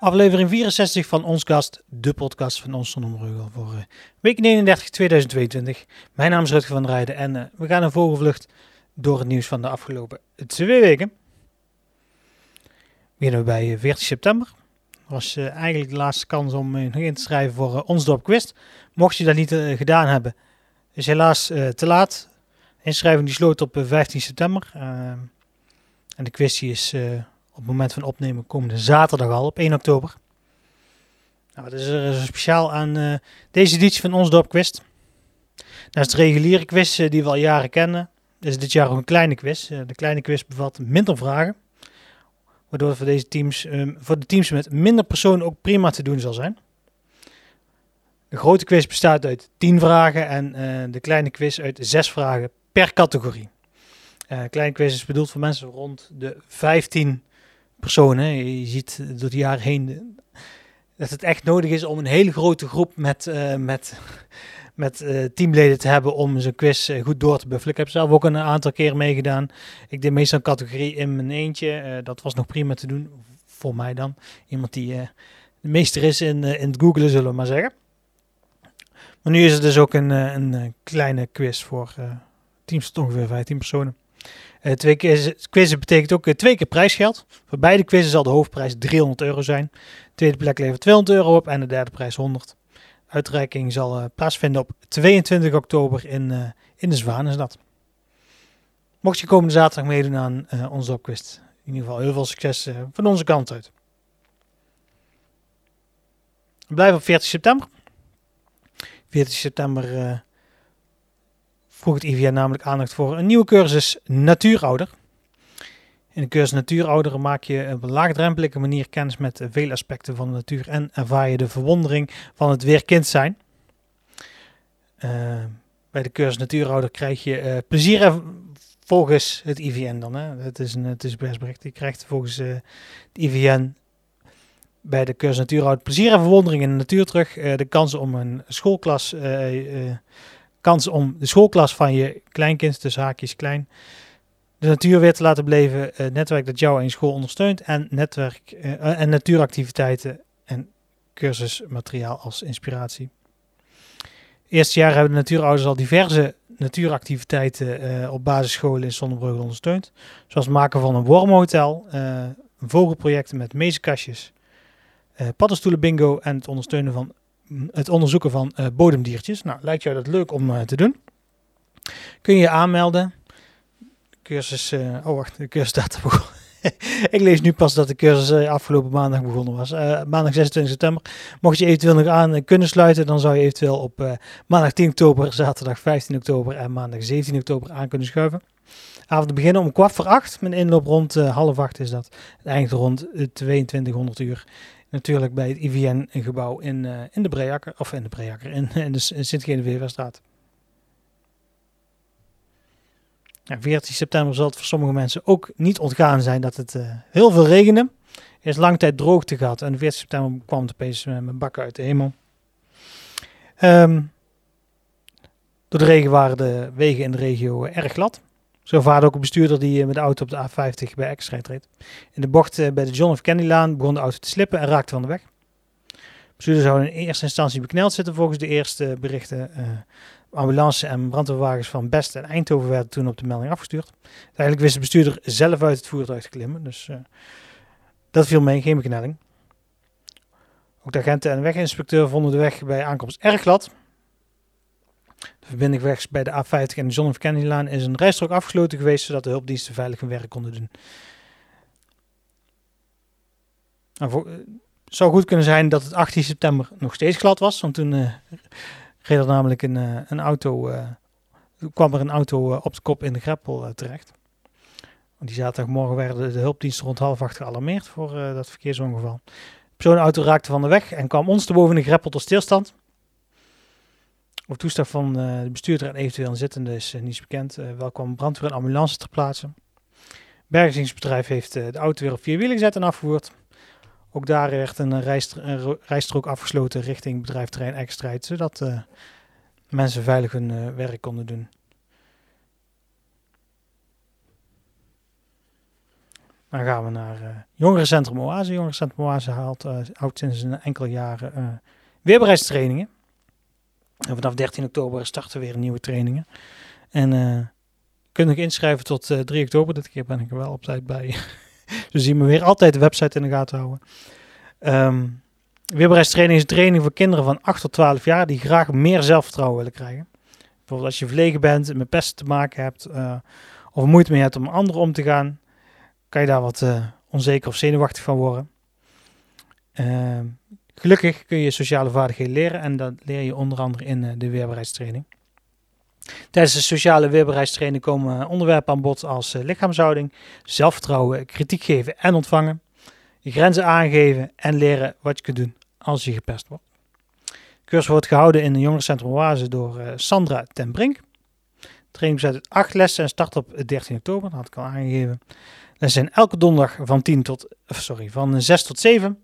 Aflevering 64 van Ons Gast, de podcast van Ons Zonnebrugel voor week 39 2022. Mijn naam is Rutger van der Heijden en we gaan een vogelvlucht door het nieuws van de afgelopen 2 weken. Beginnen we bij 14 september. Dat was eigenlijk de laatste kans om nog in te schrijven voor Ons Dorp Quiz. Mocht je dat niet gedaan hebben, is helaas te laat. De inschrijving die sloot op 15 september. En de quiz is... op het moment van opnemen komende zaterdag al, op 1 oktober. Nou, dus er is speciaal aan deze editie van Ons Dorp Quiz. Naast de reguliere quiz die we al jaren kennen, is dit jaar ook een kleine quiz. De kleine quiz bevat minder vragen, waardoor voor de teams met minder personen ook prima te doen zal zijn. De grote quiz bestaat uit 10 vragen en de kleine quiz uit 6 vragen per categorie. De kleine quiz is bedoeld voor mensen rond de 15 personen. Je ziet door de jaren heen dat het echt nodig is om een hele grote groep met teamleden te hebben om zo'n quiz goed door te buffelen. Ik heb zelf ook een aantal keer meegedaan. Ik deed meestal een categorie in mijn eentje. Dat was nog prima te doen, voor mij dan. Iemand die de meester is in het googlen, zullen we maar zeggen. Maar nu is er dus ook een kleine quiz voor teams tot ongeveer 15 personen. 2 quizzen betekent ook 2 keer prijsgeld. Voor beide quizzen zal de hoofdprijs €300 zijn. De tweede plek levert €200 op en de derde prijs €100. De uitreiking zal plaatsvinden op 22 oktober in de Zwanenstad. Mocht je komende zaterdag meedoen aan Ons Dorp Quiz, in ieder geval heel veel succes van onze kant uit. We blijven op 14 september. 14 september... vroeg het IVN namelijk aandacht voor een nieuwe cursus Natuurouder. In de cursus Natuurouder maak je op een laagdrempelige manier kennis met vele aspecten van de natuur en ervaar je de verwondering van het weer kind zijn. Bij de cursus Natuurouder krijg je plezier volgens het IVN dan. Het is best bericht. Je krijgt volgens het IVN bij de cursus Natuurouder plezier en verwondering in de natuur terug. De kans om een schoolklas... Kans om de schoolklas van je kleinkind, dus haakjes klein, de natuur weer te laten beleven. Het netwerk dat jou en je school ondersteunt. En netwerk en natuuractiviteiten en cursusmateriaal als inspiratie. Het eerste jaar hebben de natuurouders al diverse natuuractiviteiten op basisscholen in Zonnebrugel ondersteund. Zoals het maken van een wormhotel, vogelprojecten met mezenkastjes, paddenstoelen bingo en het ondersteunen van... het onderzoeken van bodemdiertjes. Nou, lijkt jou dat leuk om te doen? Kun je je aanmelden. De cursus... de cursus staat begonnen. Ik lees nu pas dat de cursus afgelopen maandag begonnen was. Maandag 26 september. Mocht je eventueel nog aan kunnen sluiten, dan zou je eventueel op maandag 10 oktober, zaterdag 15 oktober en maandag 17 oktober aan kunnen schuiven. Avonden beginnen om 7:15. Mijn inloop rond 7:30 is dat. Het eindigt rond 22:00 uur. Natuurlijk bij het IVN-gebouw in de Breakker, of in de Breakker, in de Sint-Genovevakerstraat. Ja, 14 september zal het voor sommige mensen ook niet ontgaan zijn dat het heel veel regende. Er is lang tijd droogte gehad en 14 september kwam het opeens met bakken uit de hemel. Door de regen waren de wegen in de regio erg glad. Zo vaarde ook een bestuurder die met de auto op de A50 bij Extra reed. In de bocht bij de John F. Kennedylaan begon de auto te slippen en raakte van de weg. De bestuurder zou in eerste instantie bekneld zitten. Volgens de eerste berichten ambulance en brandweerwagens van Best en Eindhoven werden toen op de melding afgestuurd. Uiteindelijk wist de bestuurder zelf uit het voertuig te klimmen. Dus dat viel mee, geen beknelling. Ook de agenten en de weginspecteur vonden de weg bij aankomst erg glad. De verbindingsweg bij de A50 en de John F. Kennedylaan is een rijstrook afgesloten geweest, zodat de hulpdiensten veilig hun werk konden doen. Het zou goed kunnen zijn dat het 18 september nog steeds glad was, want toen reed er namelijk een auto, kwam er een auto op de kop in de greppel terecht. Die zaterdagmorgen werden de hulpdiensten rond 7:30 gealarmeerd voor dat verkeersongeval. De persoonauto raakte van de weg en kwam ondersteboven de greppel tot stilstand. Op toestel van de bestuurder en eventueel zittende is niets bekend. Wel kwam brandweer en ambulance ter plaatse. Bergingsbedrijf heeft de auto weer op 4 wielen gezet en afgevoerd. Ook daar werd een rijstrook afgesloten richting bedrijfterrein Extra, zodat mensen veilig hun werk konden doen. Dan gaan we naar jongerencentrum Oase. Jongerencentrum Oase houdt sinds een enkele jaren weerbaarheidstrainingen. En vanaf 13 oktober starten weer nieuwe trainingen. En je kunt nog inschrijven tot 3 oktober. Dit keer ben ik er wel op tijd bij. Zo zien we weer altijd de website in de gaten houden. Weerbaarheidstraining is een training voor kinderen van 8 tot 12 jaar die graag meer zelfvertrouwen willen krijgen. Bijvoorbeeld als je verlegen bent en met pesten te maken hebt of moeite mee hebt om anderen om te gaan, kan je daar wat onzeker of zenuwachtig van worden. Gelukkig kun je sociale vaardigheden leren en dat leer je onder andere in de weerbaarheidstraining. Tijdens de sociale weerbaarheidstraining komen onderwerpen aan bod als lichaamshouding, zelfvertrouwen, kritiek geven en ontvangen, je grenzen aangeven en leren wat je kunt doen als je gepest wordt. De cursus wordt gehouden in het jongerencentrum Oase door Sandra ten Brink. De training bestaat uit 8 lessen en start op 13 oktober, dat had ik al aangegeven. Lessen zijn elke donderdag van 6 tot 7.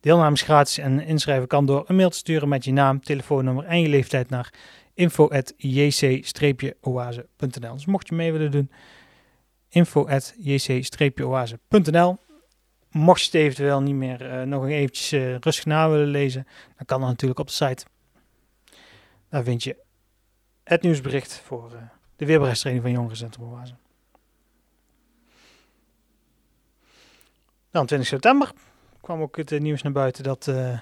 Deelname is gratis en inschrijven kan door een mail te sturen met je naam, telefoonnummer en je leeftijd naar info@jc-oase.nl. Dus mocht je mee willen doen, info@jc-oase.nl. Mocht je het eventueel niet meer nog eventjes rustig na willen lezen, dan kan dat natuurlijk op de site. Daar vind je het nieuwsbericht voor de weerbaarheidstraining van jongerencentrum Oase. Dan 20 september kwam ook het nieuws naar buiten dat de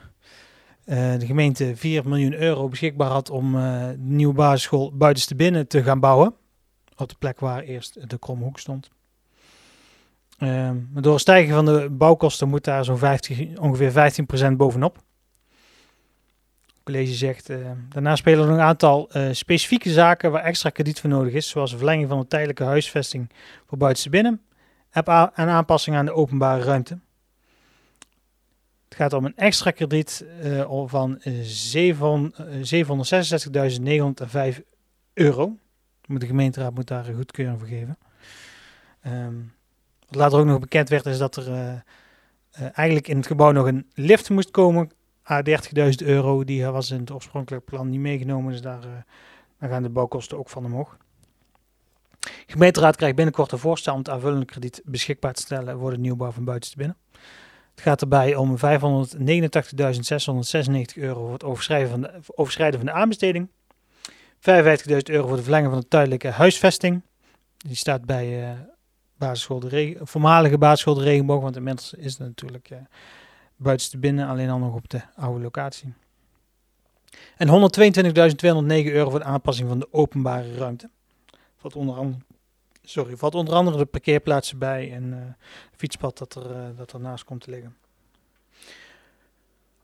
gemeente 4 miljoen euro beschikbaar had om de nieuwe basisschool Buitenstebinnen te gaan bouwen. Op de plek waar eerst de Kromhoek stond. Door een stijging van de bouwkosten moet daar ongeveer 15% bovenop. Het college zegt, daarna spelen er nog een aantal specifieke zaken waar extra krediet voor nodig is, zoals de verlenging van de tijdelijke huisvesting voor Buitenstebinnen en aanpassing aan de openbare ruimte. Het gaat om een extra krediet van €766.905. De gemeenteraad moet daar een goedkeuring voor geven. Wat later ook nog bekend werd is dat er eigenlijk in het gebouw nog een lift moest komen. €30.000, die was in het oorspronkelijke plan niet meegenomen. Dus daar gaan de bouwkosten ook van omhoog. De gemeenteraad krijgt binnenkort een voorstel om het aanvullend krediet beschikbaar te stellen voor de nieuwbouw van Buitenstebinnen. Het gaat erbij om €589.696 voor het overschrijden van de aanbesteding. €55.000 voor de verlenging van de tijdelijke huisvesting. Die staat bij voormalige basisschool De Regenboog, want inmiddels is het natuurlijk Buitenstebinnen, alleen al nog op de oude locatie. En €122.209 voor de aanpassing van de openbare ruimte. Valt onder andere de parkeerplaatsen bij en het fietspad dat er naast komt te liggen.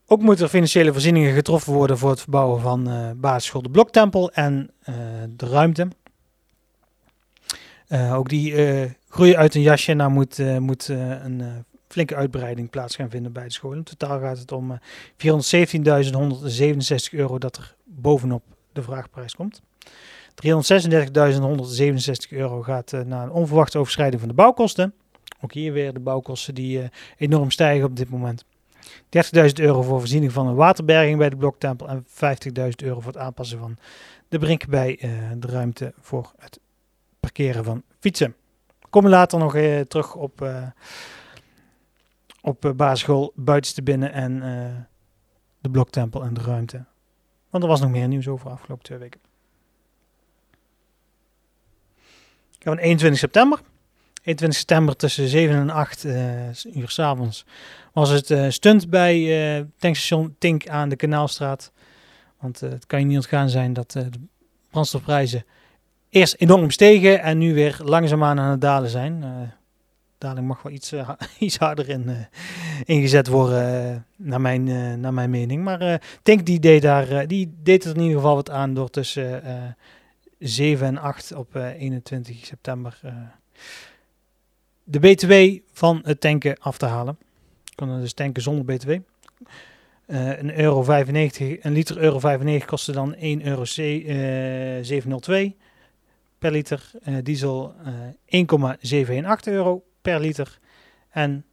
Ook moeten er financiële voorzieningen getroffen worden voor het verbouwen van basisschool De Bloktempel en De Ruimte. Ook die groeien uit een jasje en daar moet een flinke uitbreiding plaats gaan vinden bij de school. In totaal gaat het om €417.167 dat er bovenop de vraagprijs komt. €336.167 gaat naar een onverwachte overschrijding van de bouwkosten. Ook hier weer de bouwkosten die enorm stijgen op dit moment. €30.000 voor voorziening van een waterberging bij de Bloktempel en €50.000 voor het aanpassen van de brink bij de ruimte voor het parkeren van fietsen. Komen later nog terug op basisschool Buitenstebinnen en de Bloktempel en de ruimte. Want er was nog meer nieuws over de afgelopen 2 weken. Gaan we 21 september tussen 7 en 8 uur 's avonds was het stunt bij tankstation Tink aan de Kanaalstraat. Want het kan je niet ontgaan zijn dat de brandstofprijzen eerst enorm stegen en nu weer langzaamaan aan het dalen zijn. Daling mag wel iets harder ingezet worden, naar mijn mening. Maar Tink die deed er in ieder geval wat aan door tussen 7 en 8 op 21 september de BTW van het tanken af te halen. Konden dus tanken zonder BTW. Een liter €1,95 kostte dan €1,702 per liter. Diesel €1,718 per liter. En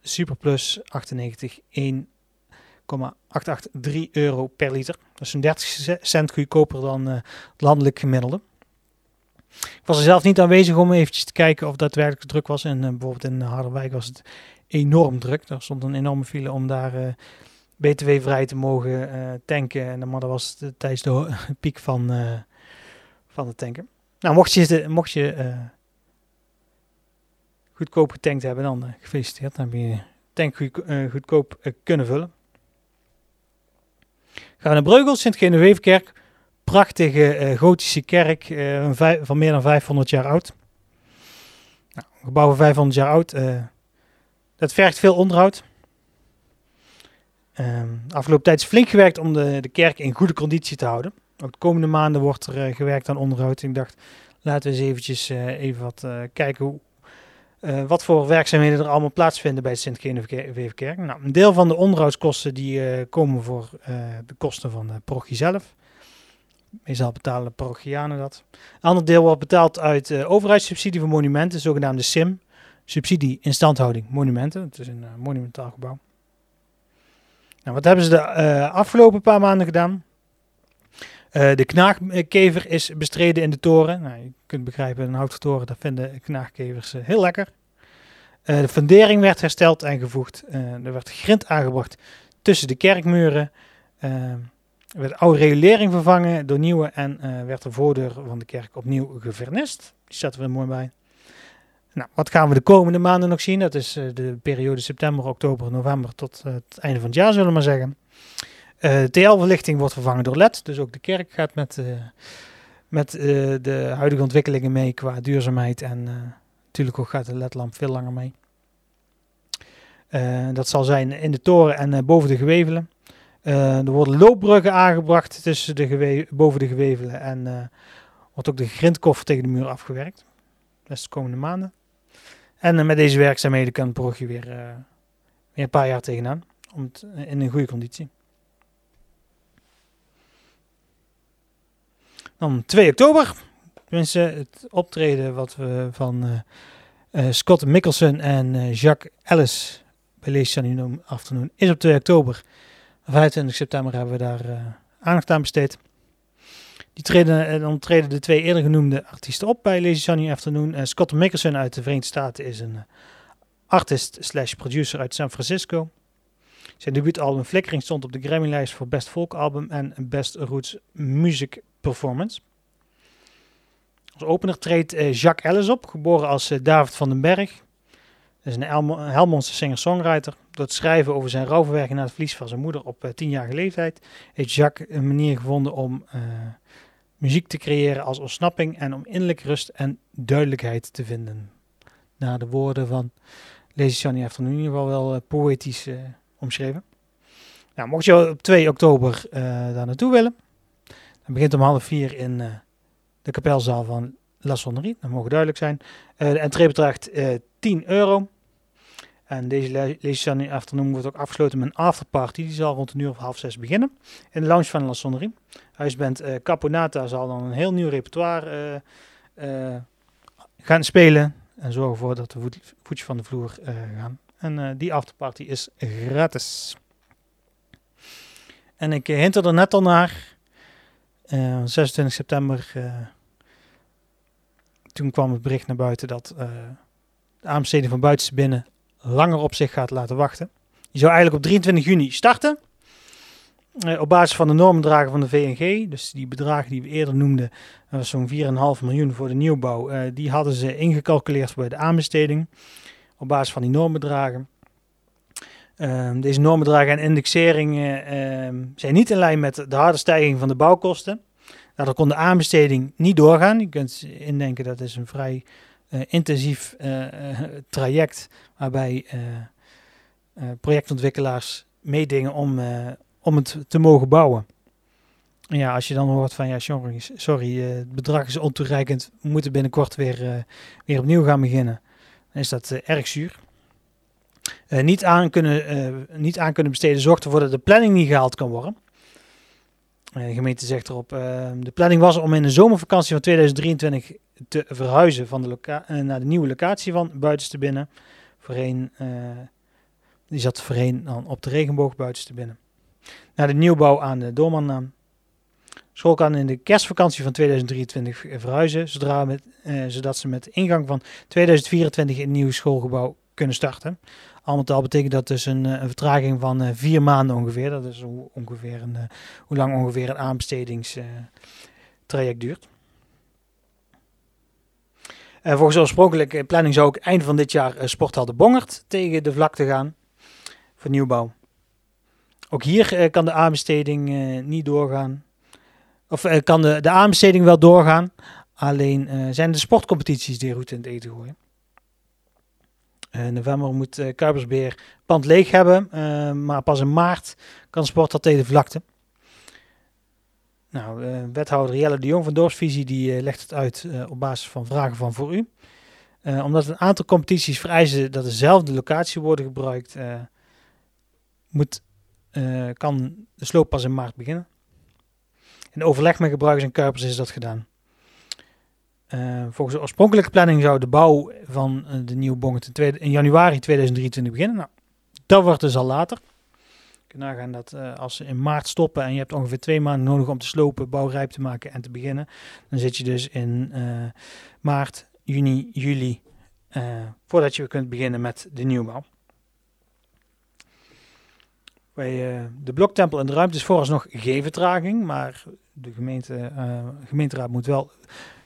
Superplus €1,883 per liter. Dat is zo'n 30 cent goedkoper dan het landelijk gemiddelde. Ik was er zelf niet aanwezig om eventjes te kijken of daadwerkelijk druk was. En bijvoorbeeld in Harderwijk was het enorm druk. Er stond een enorme file om daar BTW-vrij te mogen tanken. En dat was tijdens de piek van het tanken. Nou, mocht je goedkoop getankt hebben, dan gefeliciteerd. Dan heb je tank goedkoop kunnen vullen. Gaan we naar Breugel, Sint-Genovevakerk. Prachtige gotische kerk van meer dan 500 jaar oud. Nou, een gebouw van 500 jaar oud. Dat vergt veel onderhoud. Afgelopen tijd is flink gewerkt om de kerk in goede conditie te houden. Ook de komende maanden wordt er gewerkt aan onderhoud. Ik dacht, laten we eens even kijken wat voor werkzaamheden er allemaal plaatsvinden bij de Sint-Genovevakerk. Nou, een deel van de onderhoudskosten die komen voor de kosten van de parochie zelf. Meestal betalen de parochianen dat. Een ander deel wordt betaald uit overheidssubsidie voor monumenten, zogenaamde SIM. Subsidie instandhouding monumenten. Het is een monumentaal gebouw. Nou, wat hebben ze de afgelopen paar maanden gedaan? De knaagkever is bestreden in de toren. Nou, je kunt begrijpen, een houten toren, dat vinden knaagkevers heel lekker. De fundering werd hersteld en gevoegd. Er werd grind aangebracht tussen de kerkmuren. Er werd oude regulering vervangen door nieuwe en werd de voordeur van de kerk opnieuw gevernist. Die zetten we er mooi bij. Nou, wat gaan we de komende maanden nog zien? Dat is de periode september, oktober, november tot het einde van het jaar, zullen we maar zeggen. De TL-verlichting wordt vervangen door LED. Dus ook de kerk gaat met de huidige ontwikkelingen mee qua duurzaamheid. En natuurlijk ook gaat de LED-lamp veel langer mee. Dat zal zijn in de toren en boven de gewevelen. Er worden loopbruggen aangebracht tussen boven de gewevelen. En wordt ook de grindkoffer tegen de muur afgewerkt. Dat is de komende maanden. En met deze werkzaamheden kan het parochie weer een paar jaar tegenaan. In een goede conditie. Dan 2 oktober, tenminste het optreden wat we van Scott Mickelson en Jack Ellis bij Lazy Sunny Afternoon is op 2 oktober. 25 september hebben we daar aandacht aan besteed. Dan treden de twee eerder genoemde artiesten op bij Lazy Sunny Afternoon. Scott Mickelson uit de Verenigde Staten is een artist/producer uit San Francisco. Zijn debuutalbum Flickering stond op de Grammy-lijst voor Best Folk Album en Best Roots Music Performance. Als opener treedt Jack Ellis op, geboren als David van den Berg. Dat is een Helmondse singer-songwriter. Door te schrijven over zijn rouwverwerking na het verlies van zijn moeder op 10-jarige leeftijd, heeft Jack een manier gevonden om muziek te creëren als ontsnapping en om innerlijke rust en duidelijkheid te vinden. Na de woorden van Lazy Sunny Afternoon in ieder geval wel poëtisch omschreven. Nou, mocht je op 2 oktober daar naartoe willen, het begint om 15:30 in de kapelzaal van La Sonnerie. Dat mogen duidelijk zijn. De entree bedraagt €10. En deze Lazy Sunny Afternoon wordt ook afgesloten met een afterparty. Die zal rond 5:30 beginnen. In de lounge van La Sonnerie. Huisband Caponata zal dan een heel nieuw repertoire gaan spelen. En zorgen ervoor dat de voetjes van de vloer gaan. En die afterparty is gratis. En ik hint er net al naar. 26 september, toen kwam het bericht naar buiten dat de aanbesteding van Buitenstebinnen langer op zich gaat laten wachten. Die zou eigenlijk op 23 juni starten, op basis van de normendrager van de VNG. Dus die bedragen die we eerder noemden, dat was zo'n €4,5 miljoen voor de nieuwbouw. Die hadden ze ingecalculeerd bij de aanbesteding, op basis van die normendragen. Deze normendragen en indexeringen zijn niet in lijn met de harde stijging van de bouwkosten. Daardoor kon de aanbesteding niet doorgaan. Je kunt indenken dat is een vrij intensief traject waarbij projectontwikkelaars meedingen om het te mogen bouwen. En ja, als je dan hoort van ja, sorry, het bedrag is ontoereikend, we moeten binnenkort weer opnieuw gaan beginnen, dan is dat erg zuur. Niet aan kunnen besteden zorgt ervoor dat de planning niet gehaald kan worden. De gemeente zegt erop, de planning was om in de zomervakantie van 2023 te verhuizen van de naar de nieuwe locatie van Buitenstebinnen. Die zat voorheen dan op de Regenboog Buitenstebinnen. Naar de nieuwbouw aan de Doornanlaan. School kan in de kerstvakantie van 2023 verhuizen, zodat ze met ingang van 2024 een nieuw schoolgebouw kunnen starten. Al met al betekent dat dus een vertraging van 4 maanden ongeveer. Dat is hoe lang ongeveer een aanbestedingstraject duurt. Volgens de oorspronkelijke planning zou ook eind van dit jaar sporthal De Bongert tegen de vlakte gaan voor nieuwbouw. Ook hier kan de aanbesteding niet doorgaan. Of kan de aanbesteding wel doorgaan, alleen zijn de sportcompetities die route in het eten gooien. In november moet Kuipersbeheer pand leeg hebben, maar pas in maart kan sporthal tegen de vlakte. Nou, wethouder Jelle de Jong van Dorpsvisie die legt het uit op basis van vragen van voor u. Omdat een aantal competities vereisen dat dezelfde locatie worden gebruikt, kan de sloop pas in maart beginnen. In overleg met gebruikers en kuipers is dat gedaan. Volgens de oorspronkelijke planning zou de bouw van de nieuwe Bongert in januari 2023 beginnen. Nou, dat wordt dus al later. Je kunt nagaan dat als ze in maart stoppen en je hebt ongeveer 2 maanden nodig om te slopen, bouwrijp te maken en te beginnen. Dan zit je dus in maart, juni, juli, voordat je kunt beginnen met de nieuwbouw. Bij de Bloktempel en de Ruimte is vooralsnog geen vertraging, maar de gemeenteraad moet wel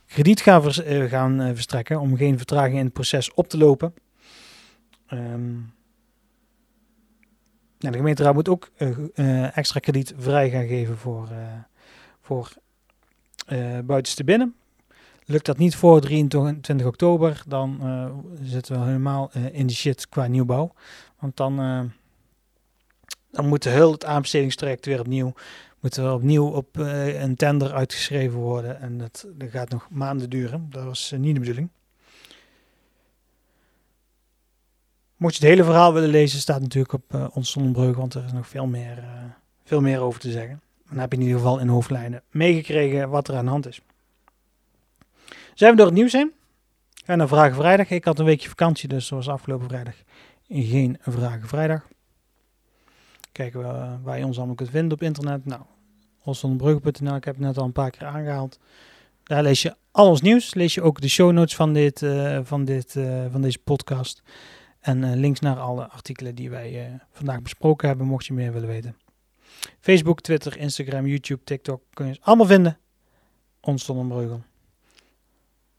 krediet gaan verstrekken om geen vertraging in het proces op te lopen. De gemeenteraad moet ook extra krediet vrij gaan geven voor Buitenstebinnen. Lukt dat niet voor 23 oktober, dan zitten we helemaal in de shit qua nieuwbouw. Want dan moet heel het aanbestedingstraject weer opnieuw op een tender uitgeschreven worden. En dat gaat nog maanden duren. Dat was niet de bedoeling. Mocht je het hele verhaal willen lezen, staat natuurlijk op ons Zonnebrugel, want er is nog veel meer over te zeggen. Dan heb je in ieder geval in hoofdlijnen meegekregen wat er aan de hand is. Zijn we door het nieuws heen? Ga naar Vragen Vrijdag. Ik had een weekje vakantie, dus zoals afgelopen vrijdag geen Vragen Vrijdag. Kijken we waar je ons allemaal kunt vinden op internet. Nou, onszondebrugel.nl, ik heb het net al een paar keer aangehaald. Daar lees je al ons nieuws. Lees je ook de show notes van deze podcast. En links naar alle artikelen die wij vandaag besproken hebben, mocht je meer willen weten. Facebook, Twitter, Instagram, YouTube, TikTok, kun je allemaal vinden. Ons Zonnebrugel.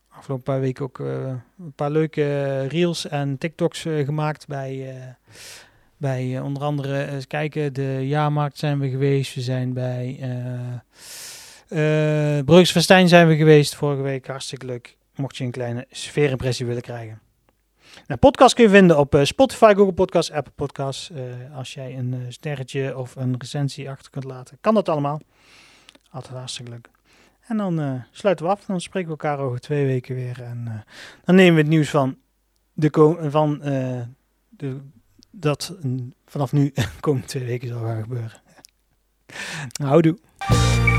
Afgelopen paar weken ook een paar leuke reels en TikToks gemaakt bij onder andere, eens kijken, de jaarmarkt zijn we geweest. We zijn bij Bruggersfestijn zijn we geweest vorige week. Hartstikke leuk, mocht je een kleine sfeerimpressie willen krijgen. Nou, podcast kun je vinden op Spotify, Google Podcasts, Apple Podcasts. Als jij een sterretje of een recensie achter kunt laten, kan dat allemaal. Altijd hartstikke leuk. En dan sluiten we af. Dan spreken we elkaar over 2 weken weer. En dan nemen we het nieuws vanaf nu komende 2 weken zal gaan gebeuren. Nou, houdoe.